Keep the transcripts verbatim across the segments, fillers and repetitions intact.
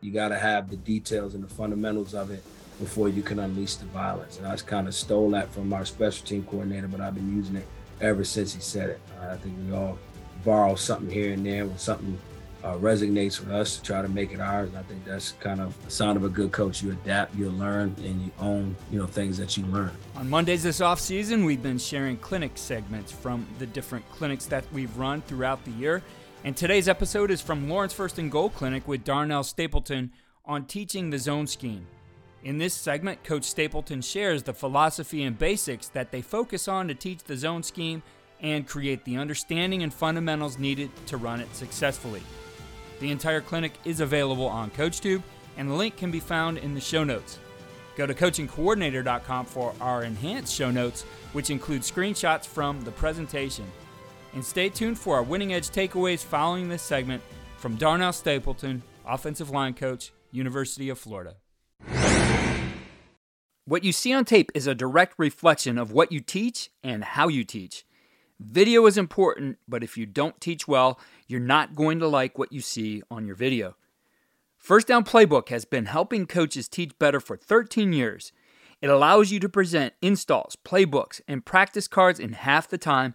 You got to have the details and the fundamentals of it before you can unleash the violence. And I just kind of stole that from our special team coordinator, but I've been using it ever since he said it. Uh, I think we all borrow something here and there when something uh, resonates with us to try to make it ours. And I think that's kind of the sign of a good coach. You adapt, you learn, and you own, you know, things that you learn. On Mondays this off season, we've been sharing clinic segments from the different clinics that we've run throughout the year. And today's episode is from Lauren's First and Goal Clinic with Darnell Stapleton on teaching the zone scheme. In this segment, Coach Stapleton shares the philosophy and basics that they focus on to teach the zone scheme and create the understanding and fundamentals needed to run it successfully. The entire clinic is available on CoachTube, and the link can be found in the show notes. Go to Coaching Coordinator dot com for our enhanced show notes, which include screenshots from the presentation. And stay tuned for our Winning Edge takeaways following this segment from Darnell Stapleton, offensive line coach, University of Florida. What you see on tape is a direct reflection of what you teach and how you teach. Video is important, but if you don't teach well, you're not going to like what you see on your video. First Down Playbook has been helping coaches teach better for thirteen years. It allows you to present installs, playbooks, and practice cards in half the time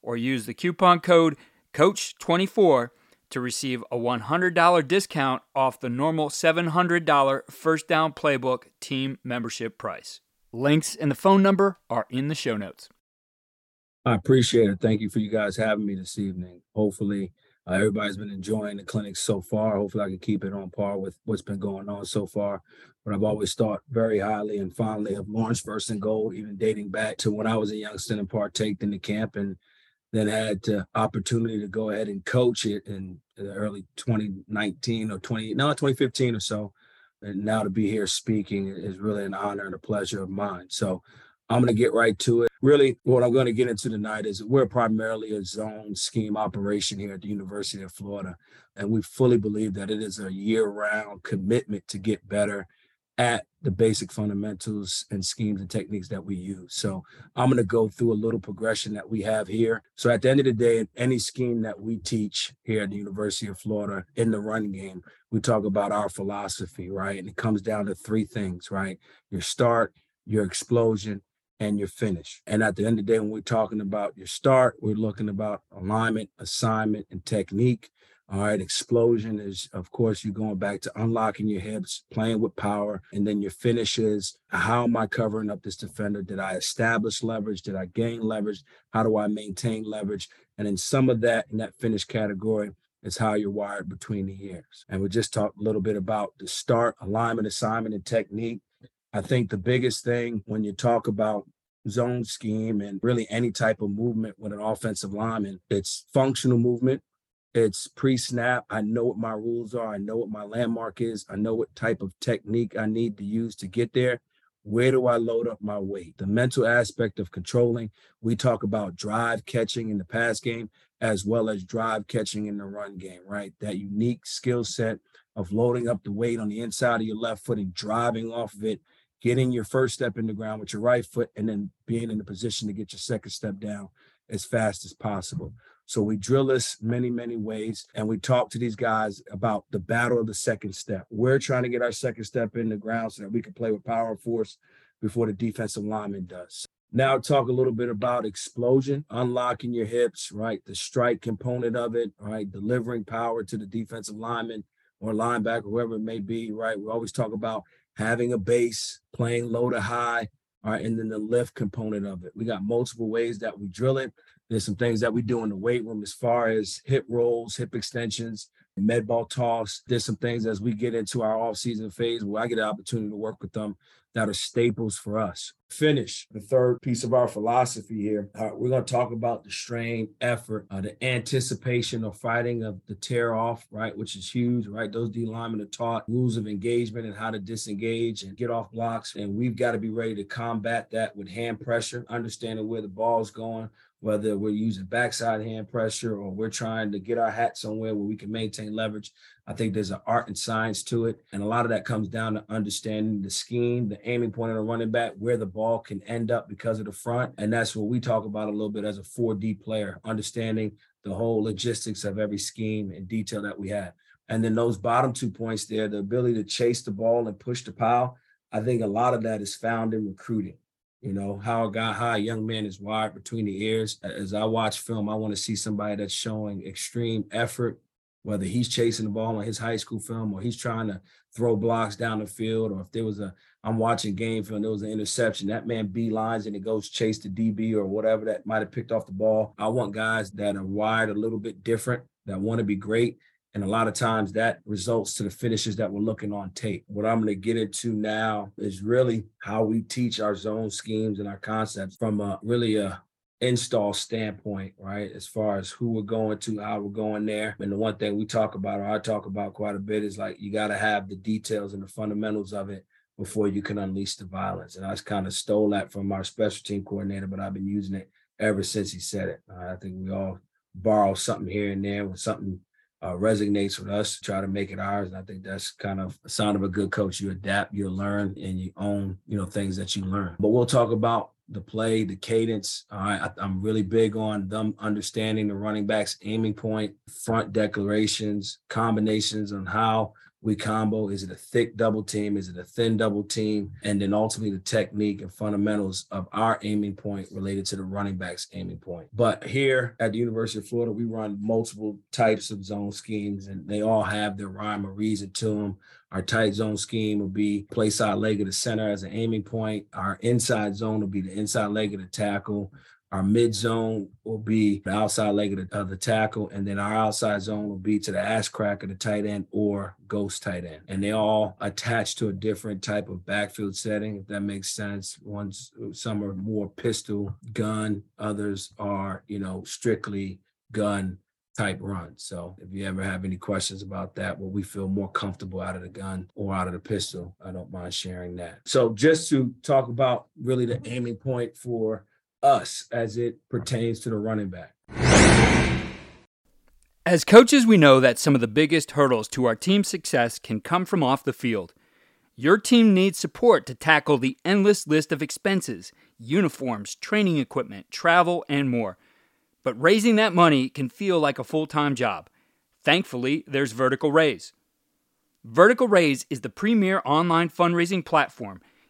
or use the coupon code coach twenty-four to receive a one hundred dollars discount off the normal seven hundred dollars First Down Playbook team membership price. Links and the phone number are in the show notes. I appreciate it. Thank you for you guys having me this evening. Hopefully, uh, everybody's been enjoying the clinic so far. Hopefully, I can keep it on par with what's been going on so far. But I've always thought very highly and fondly of Lauren's First and Goal, even dating back to when I was a youngster and partaked in the camp and then had the opportunity to go ahead and coach it in the early twenty nineteen or twenty, no, twenty fifteen or so. And now to be here speaking is really an honor and a pleasure of mine. So I'm going to get right to it. Really, what I'm going to get into tonight is we're primarily a zone scheme operation here at the University of Florida. And we fully believe that it is a year-round commitment to get better at the basic fundamentals and schemes and techniques that we use. So I'm going to go through a little progression that we have here. So at the end of the day, any scheme that we teach here at the University of Florida in the run game, we talk about our philosophy, right? And it comes down to three things, right? Your start, your explosion, and your finish. And at the end of the day, when we're talking about your start, we're looking about alignment, assignment, and technique. All right, explosion is, of course, you're going back to unlocking your hips, playing with power, and then your finish is, how am I covering up this defender? Did I establish leverage? Did I gain leverage? How do I maintain leverage? And in some of that, in that finish category, is how you're wired between the ears. And we just talked a little bit about the start, alignment, assignment, and technique. I think the biggest thing when you talk about zone scheme and really any type of movement with an offensive lineman, it's functional movement. It's pre-snap. I know what my rules are. I know what my landmark is. I know what type of technique I need to use to get there. Where do I load up my weight? The mental aspect of controlling. We talk about drive catching in the pass game as well as drive catching in the run game, right? That unique skill set of loading up the weight on the inside of your left foot and driving off of it, getting your first step in the ground with your right foot, and then being in a position to get your second step down as fast as possible. So we drill this many, many ways, and we talk to these guys about the battle of the second step. We're trying to get our second step in the ground so that we can play with power and force before the defensive lineman does. Now talk a little bit about explosion, unlocking your hips, right? The strike component of it, right? Delivering power to the defensive lineman or linebacker, whoever it may be, right? We always talk about having a base, playing low to high, all right, and then the lift component of it. We got multiple ways that we drill it. There's some things that we do in the weight room as far as hip rolls, hip extensions, med ball toss. There's some things as we get into our off-season phase where I get an opportunity to work with them that are staples for us. Finish, the third piece of our philosophy here. Uh, we're going to talk about the strain, effort, uh, the anticipation of fighting of the tear off, right, which is huge, right? Those D linemen are taught rules of engagement and how to disengage and get off blocks. And we've got to be ready to combat that with hand pressure, understanding where the ball's going, whether we're using backside hand pressure or we're trying to get our hat somewhere where we can maintain leverage. I think there's an art and science to it. And a lot of that comes down to understanding the scheme, the aiming point of the running back, where the ball can end up because of the front. And that's what we talk about a little bit as a four D player, understanding the whole logistics of every scheme and detail that we have. And then those bottom two points there, the ability to chase the ball and push the pile. I think a lot of that is found in recruiting. You know, how a guy, how a young man is wired between the ears. As I watch film, I want to see somebody that's showing extreme effort, whether he's chasing the ball on his high school film or he's trying to throw blocks down the field, or if there was a, I'm watching game film, there was an interception, that man beelines and it goes chase the D B or whatever that might have picked off the ball. I want guys that are wired a little bit different, that want to be great. And a lot of times that results to the finishes that we're looking on tape. What I'm going to get into now is really how we teach our zone schemes and our concepts from a really a install standpoint, right? As far as who we're going to, how we're going there. And the one thing we talk about, or I talk about quite a bit, is like, you got to have the details and the fundamentals of it before you can unleash the violence. And I just kind of stole that from our special team coordinator, but I've been using it ever since he said it. Uh, I think we all borrow something here and there when something Uh, resonates with us, try to make it ours. And I think that's kind of a sign of a good coach. You adapt, you learn, and you own, you know, things that you learn. But we'll talk about the play, the cadence. All right, I, I'm really big on them understanding the running back's aiming point, front declarations, combinations on how we combo. Is it a thick double team? Is it a thin double team? And then ultimately the technique and fundamentals of our aiming point related to the running back's aiming point. But here at the University of Florida, we run multiple types of zone schemes, and they all have their rhyme or reason to them. Our tight zone scheme will be play side leg of the center as an aiming point. Our inside zone will be the inside leg of the tackle. Our mid zone will be the outside leg of the, of the tackle. And then our outside zone will be to the ass crack of the tight end or ghost tight end. And they all attach to a different type of backfield setting, if that makes sense. One's, some are more pistol gun. Others are, you know, strictly gun type run. So if you ever have any questions about that, well, we feel more comfortable out of the gun or out of the pistol, I don't mind sharing that. So just to talk about really the aiming point for us as it pertains to the running back. As coaches, we know that some of the biggest hurdles to our team's success can come from off the field. Your team needs support to tackle the endless list of expenses, uniforms, training equipment, travel, and more. But raising that money can feel like a full-time job. Thankfully, there's Vertical Raise. Vertical Raise is the premier online fundraising platform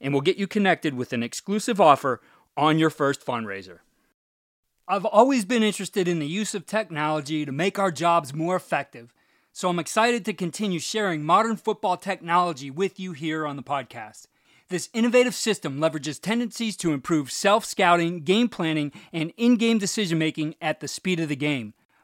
and we'll get you connected with an exclusive offer on your first fundraiser. I've always been interested in the use of technology to make our jobs more effective, so I'm excited to continue sharing modern football technology with you here on the podcast. This innovative system leverages tendencies to improve self-scouting, game planning, and in-game decision-making at the speed of the game.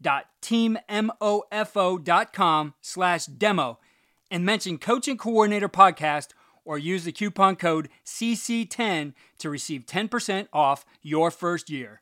dot team mofo dot com slash demo and mention Coaching Coordinator Podcast or use the coupon code C C ten to receive ten percent off your first year.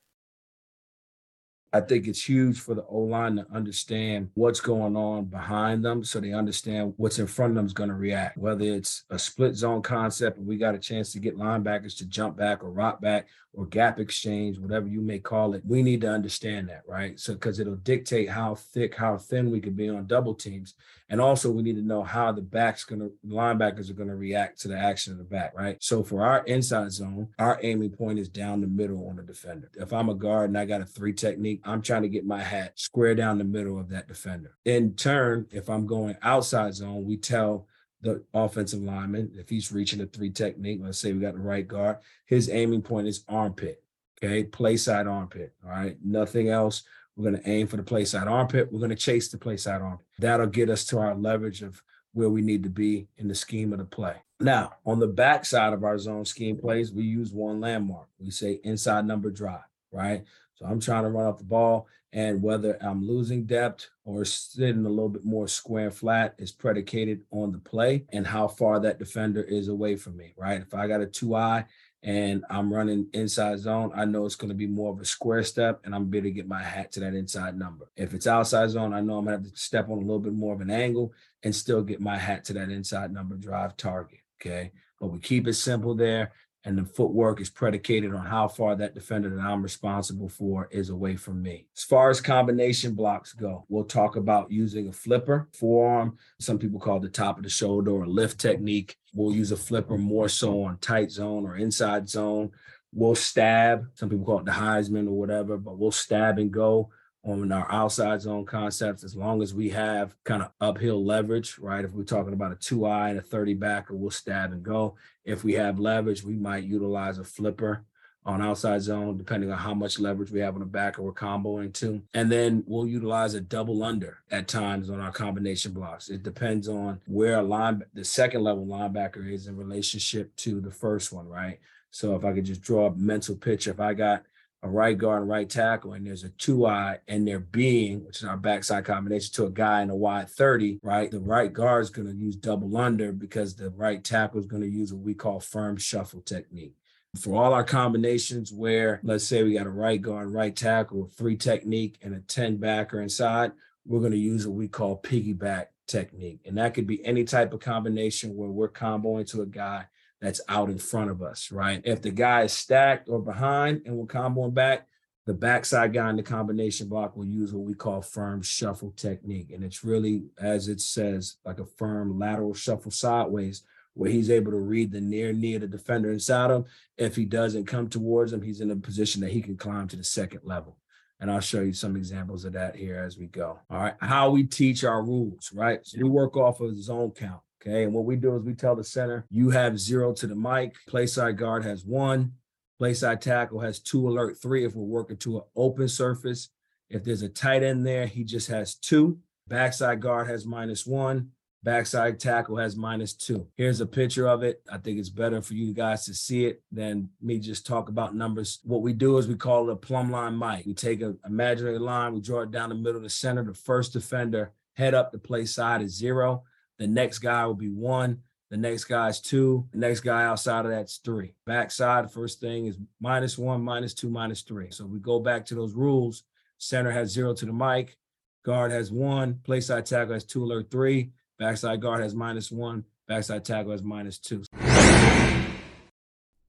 I think it's huge for the O-line to understand what's going on behind them so they understand what's in front of them is going to react, whether it's a split zone concept and we got a chance to get linebackers to jump back or rock back or gap exchange, whatever you may call it. We need to understand that, right? So because it'll dictate how thick, how thin we can be on double teams. And also we need to know how the back's going to, linebackers are going to react to the action of the back, right? So for our inside zone, our aiming point is down the middle on the defender. If I'm a guard and I got a three technique, I'm trying to get my hat square down the middle of that defender. In turn, if I'm going outside zone, we tell the offensive lineman, if he's reaching a three technique, let's say we got the right guard, his aiming point is armpit, okay? Play side armpit, all right? Nothing else. We're going to aim for the play side armpit. We're going to chase the play side armpit. That'll get us to our leverage of where we need to be in the scheme of the play. Now, on the backside of our zone scheme plays, we use one landmark. We say inside number drive, right? So I'm trying to run up the ball, and whether I'm losing depth or sitting a little bit more square and flat is predicated on the play and how far that defender is away from me, right? If I got a two-eye and I'm running inside zone, I know it's going to be more of a square step, and I'm going to get my hat to that inside number. If it's outside zone, I know I'm going to have to step on a little bit more of an angle and still get my hat to that inside number drive target, okay? But we keep it simple there. And the footwork is predicated on how far that defender that I'm responsible for is away from me. As far as combination blocks go, we'll talk about using a flipper, forearm, some people call it the top of the shoulder or lift technique. We'll use a flipper more so on tight zone or inside zone. We'll stab, some people call it the Heisman or whatever, but we'll stab and go on our outside zone concepts, as long as we have kind of uphill leverage, right? If we're talking about a two eye and a thirty backer, we'll stab and go. If we have leverage, we might utilize a flipper on outside zone, depending on how much leverage we have on the backer we're comboing to. And then we'll utilize a double under at times on our combination blocks. It depends on where a line, the second level linebacker is in relationship to the first one, right? So if I could just draw a mental picture, if I got a right guard and right tackle, and there's a two-eye, and they're being, which is our backside combination, to a guy in a wide thirty, right? The right guard is going to use double under because the right tackle is going to use what we call firm shuffle technique. For all our combinations where, let's say we got a right guard, right tackle, three technique, and a ten-backer inside, we're going to use what we call piggyback technique. And that could be any type of combination where we're comboing to a guy that's out in front of us, right? If the guy is stacked or behind and we're comboing back, the backside guy in the combination block will use what we call firm shuffle technique. And it's really, as it says, like a firm lateral shuffle sideways, where he's able to read the near knee of the defender inside him. If he doesn't come towards him, he's in a position that he can climb to the second level. And I'll show you some examples of that here as we go. All right, how we teach our rules, right? So we work off of zone count. Okay, and what we do is we tell the center, you have zero to the mic, play side guard has one, play side tackle has two, alert three if we're working to an open surface. If there's a tight end there, he just has two, backside guard has minus one, backside tackle has minus two. Here's a picture of it. I think it's better for you guys to see it than me just talk about numbers. What we do is we call it a plumb line mic. We take an imaginary line, we draw it down the middle of the center, the first defender, head up, the play side is zero. The next guy will be one. The next guy is two. The next guy outside of that's three. Backside, first thing is minus one, minus two, minus three. So we go back to those rules. Center has zero to the mic. Guard has one. Play side tackle has two, alert three. Backside guard has minus one. Backside tackle has minus two.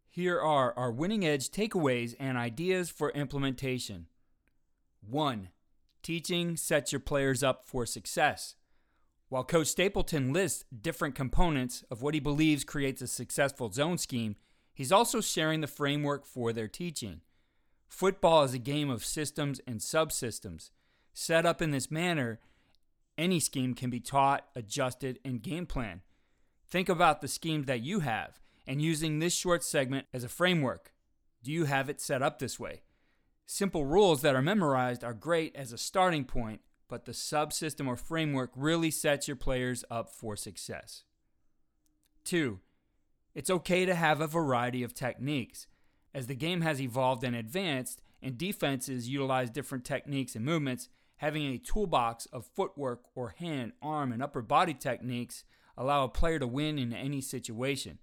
Here are our winning edge takeaways and ideas for implementation. One, teaching sets your players up for success. While Coach Stapleton lists different components of what he believes creates a successful zone scheme, he's also sharing the framework for their teaching. Football is a game of systems and subsystems. Set up in this manner, any scheme can be taught, adjusted, and game planned. Think about the schemes that you have and using this short segment as a framework. Do you have it set up this way? Simple rules that are memorized are great as a starting point, but the subsystem or framework really sets your players up for success. Two, it's okay to have a variety of techniques. As the game has evolved and advanced, and defenses utilize different techniques and movements, having a toolbox of footwork or hand, arm, and upper body techniques allow a player to win in any situation.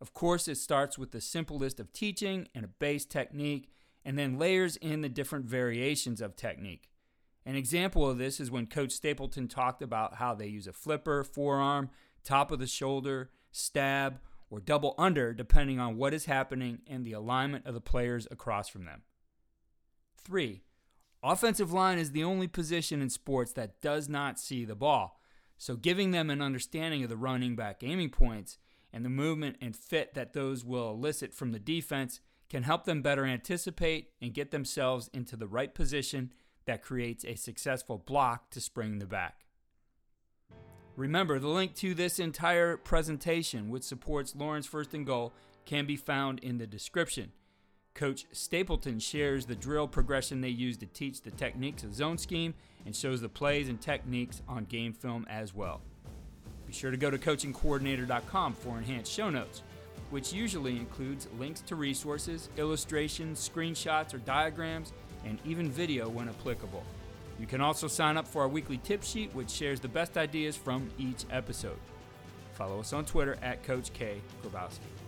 Of course, it starts with the simplest of teaching and a base technique, and then layers in the different variations of technique. An example of this is when Coach Stapleton talked about how they use a flipper, forearm, top of the shoulder, stab, or double under, depending on what is happening and the alignment of the players across from them. Three, offensive line is the only position in sports that does not see the ball, so giving them an understanding of the running back aiming points and the movement and fit that those will elicit from the defense can help them better anticipate and get themselves into the right position that creates a successful block to spring the back. Remember, the link to this entire presentation, which supports Lauren's First and Goal, can be found in the description. Coach Stapleton shares the drill progression they use to teach the techniques of zone scheme and shows the plays and techniques on game film as well. Be sure to go to coaching coordinator dot com for enhanced show notes, which usually includes links to resources, illustrations, screenshots or diagrams, and even video when applicable. You can also sign up for our weekly tip sheet, which shares the best ideas from each episode. Follow us on Twitter at Coach K Grabowski.